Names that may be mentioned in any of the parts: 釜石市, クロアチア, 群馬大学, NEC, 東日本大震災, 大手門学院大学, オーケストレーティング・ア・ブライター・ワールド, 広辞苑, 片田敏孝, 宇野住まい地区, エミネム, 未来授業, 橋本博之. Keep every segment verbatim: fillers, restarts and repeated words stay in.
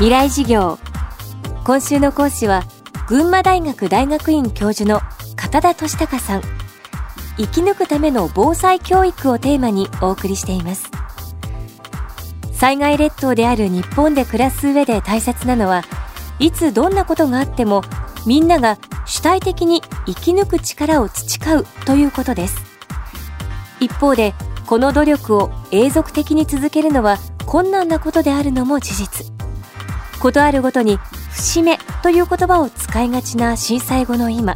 未来事業。今週の講師は群馬大学大学院教授の片田俊孝さん。生き抜くための防災教育をテーマにお送りしています。災害列島である日本で暮らす上で大切なのは、いつどんなことがあってもみんなが主体的に生き抜く力を培うということです。一方でこの努力を永続的に続けるのは困難なことであるのも事実。ことあるごとに節目という言葉を使いがちな震災後の今、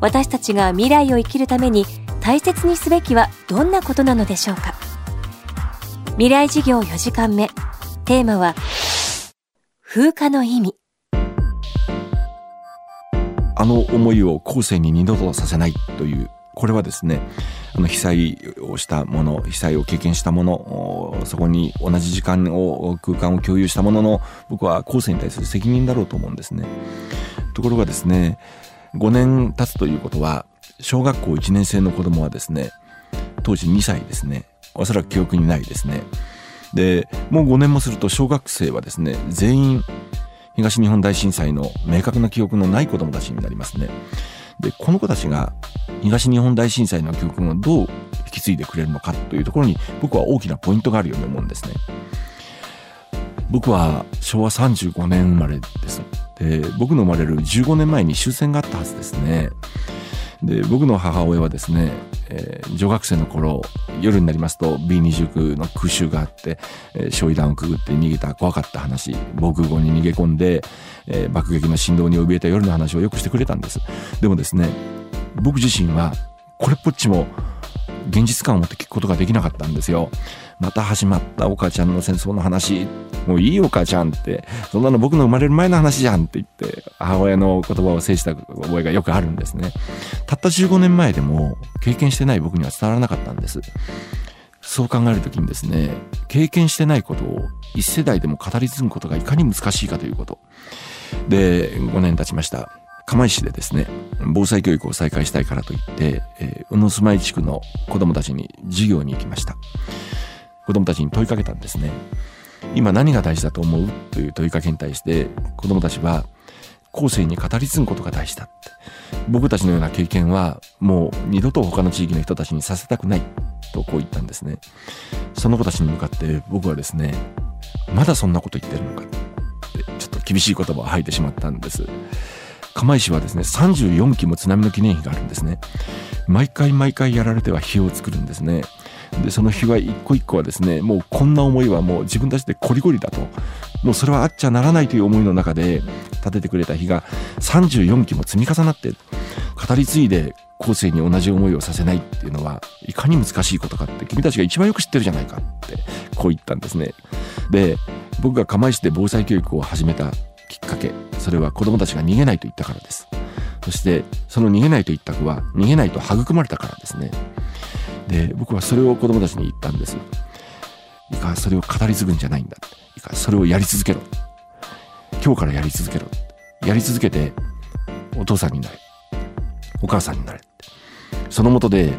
私たちが未来を生きるために大切にすべきはどんなことなのでしょうか。未来事業よじかんめ、テーマは風化の意味。あの思いを後世に二度とさせないという、これはですね、あの被災をしたもの、被災を経験したもの、そこに同じ時間を空間を共有したものの、僕は後世に対する責任だろうと思うんですね。ところがですね、ごねん経つということは、小学校いちねん生の子供はですね、当時にさいですね、おそらく記憶にないですね。で、もうごねんもすると小学生はですね、全員東日本大震災の明確な記憶のない子供たちになりますね。で、この子たちが東日本大震災の教訓をどう引き継いでくれるのかというところに、僕は大きなポイントがあるように思うんですね。僕は昭和さんじゅうごねん生まれです。で、僕の生まれるじゅうごねんまえに終戦があったはずですね。で、僕の母親はですね、えー、女学生の頃、夜になりますと ビーにじゅう 区の空襲があって、えー、焼夷弾をくぐって逃げた怖かった話、防空壕に逃げ込んで、えー、爆撃の振動に怯えた夜の話をよくしてくれたんです。でもですね、僕自身はこれっぽっちも現実感を持って聞くことができなかったんですよ。また始まったお母ちゃんの戦争の話、もういいお母ちゃんって、そんなの僕の生まれる前の話じゃんって言って、母親の言葉を制した覚えがよくあるんですね。たったじゅうごねんまえでも経験してない僕には伝わらなかったんです。そう考えるときにですね、経験してないことを一世代でも語り継ぐことがいかに難しいかということで、ごねん経ちました。釜石でですね、防災教育を再開したいからといって、えー、宇野住まい地区の子どもたちに授業に行きました。子どもたちに問いかけたんですね。今何が大事だと思うという問いかけに対して、子どもたちは後世に語り継ぐことが大事だって、僕たちのような経験はもう二度と他の地域の人たちにさせたくないと、こう言ったんですね。その子たちに向かって僕はですね、まだそんなこと言ってるのかってちょっと厳しい言葉を吐いてしまったんです。釜石はですね、さんじゅうよんきも津波の記念碑があるんですね。毎回毎回やられては碑を作るんですね。で、その碑は一個一個はですね、もうこんな思いはもう自分たちでコリコリだと、もうそれはあっちゃならないという思いの中で建ててくれた碑がさんじゅうよんきも積み重なって、語り継いで後世に同じ思いをさせないっていうのはいかに難しいことかって、君たちが一番よく知ってるじゃないかってこう言ったんですね。で、僕が釜石で防災教育を始めたきっかけ、それは子どもたちが逃げないと言ったからです。そしてその逃げないと言った子は逃げないと育まれたからですね。で、僕はそれを子どもたちに言ったんです。いいか、それを語り継ぐんじゃないんだ、いいか、それをやり続けろ、今日からやり続けろ、やり続けてお父さんになれ、お母さんになれ、その下で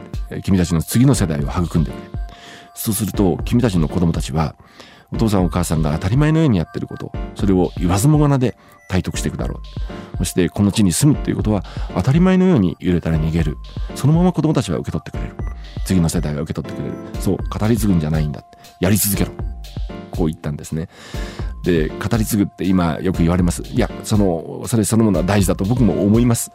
君たちの次の世代を育んでくれ。そうすると君たちの子どもたちはお父さんお母さんが当たり前のようにやってること、それを言わずもがなで体得していくだろう。そしてこの地に住むということは当たり前のように揺れたら逃げる、そのまま子どもたちは受け取ってくれる、次の世代は受け取ってくれる、そう語り継ぐんじゃないんだ、やり続けろ、こう言ったんですね。で、語り継ぐって今よく言われます。いや、そのそれそのものは大事だと僕も思います。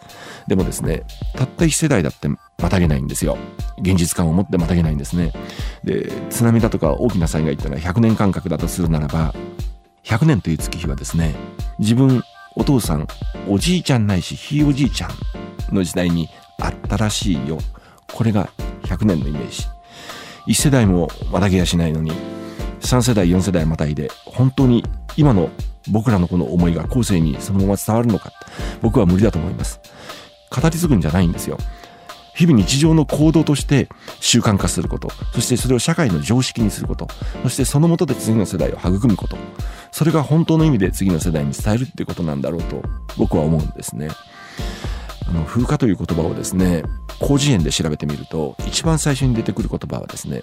でもですね、たった一世代だってまたげないんですよ。現実感を持ってまたげないんですね。で、津波だとか大きな災害ってのはひゃくねんかん隔だとするならば、ひゃくねんという月日はですね、自分お父さんおじいちゃんないしひいおじいちゃんの時代にあったらしいよ。これがひゃくねんのイメージ。一世代もまたげやしないのにさん世代よん世代またいで、本当に今の僕らのこの思いが後世にそのまま伝わるのか、僕は無理だと思います。語り継ぐんじゃないんですよ。日々日常の行動として習慣化すること、そしてそれを社会の常識にすること、そしてその下で次の世代を育むこと、それが本当の意味で次の世代に伝えるっていうことなんだろうと僕は思うんですね。あの風化という言葉をですね、広辞苑で調べてみると一番最初に出てくる言葉はですね、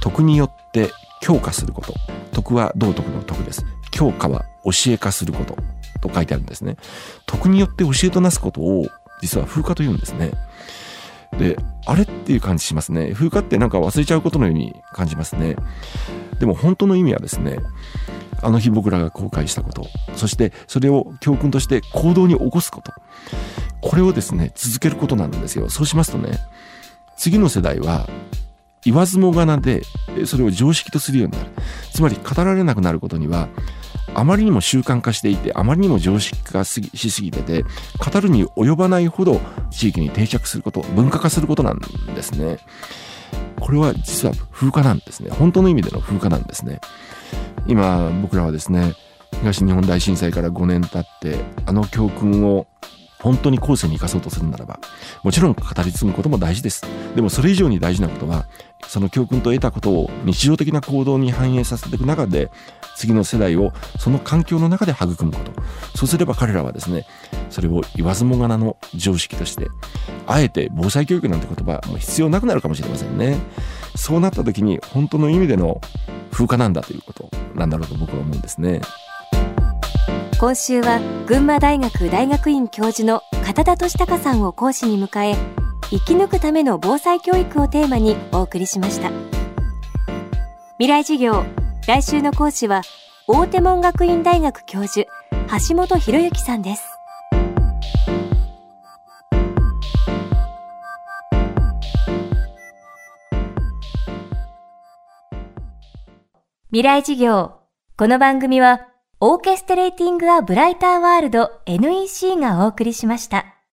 徳によって強化すること。徳は道徳の徳です。強化は教え化することと書いてあるんですね。徳によって教えとなすことを実は風化と言うんですね。で、あれっていう感じしますね。風化ってなんか忘れちゃうことのように感じますね。でも本当の意味はですね、あの日僕らが後悔したこと、そしてそれを教訓として行動に起こすこと、これをですね続けることなんですよ。そうしますとね、次の世代は言わずもがなでそれを常識とするようになる。つまり語られなくなることにはあまりにも習慣化していて、あまりにも常識化しすぎてて、語るに及ばないほど地域に定着すること、文化化することなんですね。これは実は風化なんですね。本当の意味での風化なんですね。今僕らはですね、東日本大震災からごねん経って、あの教訓を本当に後世に生かそうとするならば、もちろん語り継ぐことも大事です。でもそれ以上に大事なことは、その教訓と得たことを日常的な行動に反映させていく中で、次の世代をその環境の中で育むこと。そうすれば彼らはですね、それを言わずもがなの常識として、あえて防災教育なんて言葉も必要なくなるかもしれませんね。そうなった時に本当の意味での風化なんだということなんだろうと僕は思うんですね。今週は群馬大学大学院教授の片田俊孝さんを講師に迎え、生き抜くための防災教育をテーマにお送りしました。未来授業、来週の講師は大手門学院大学教授橋本博之さんです。未来授業、この番組はオーケストレーティング・ア・ブライター・ワールド エヌイーシー がお送りしました。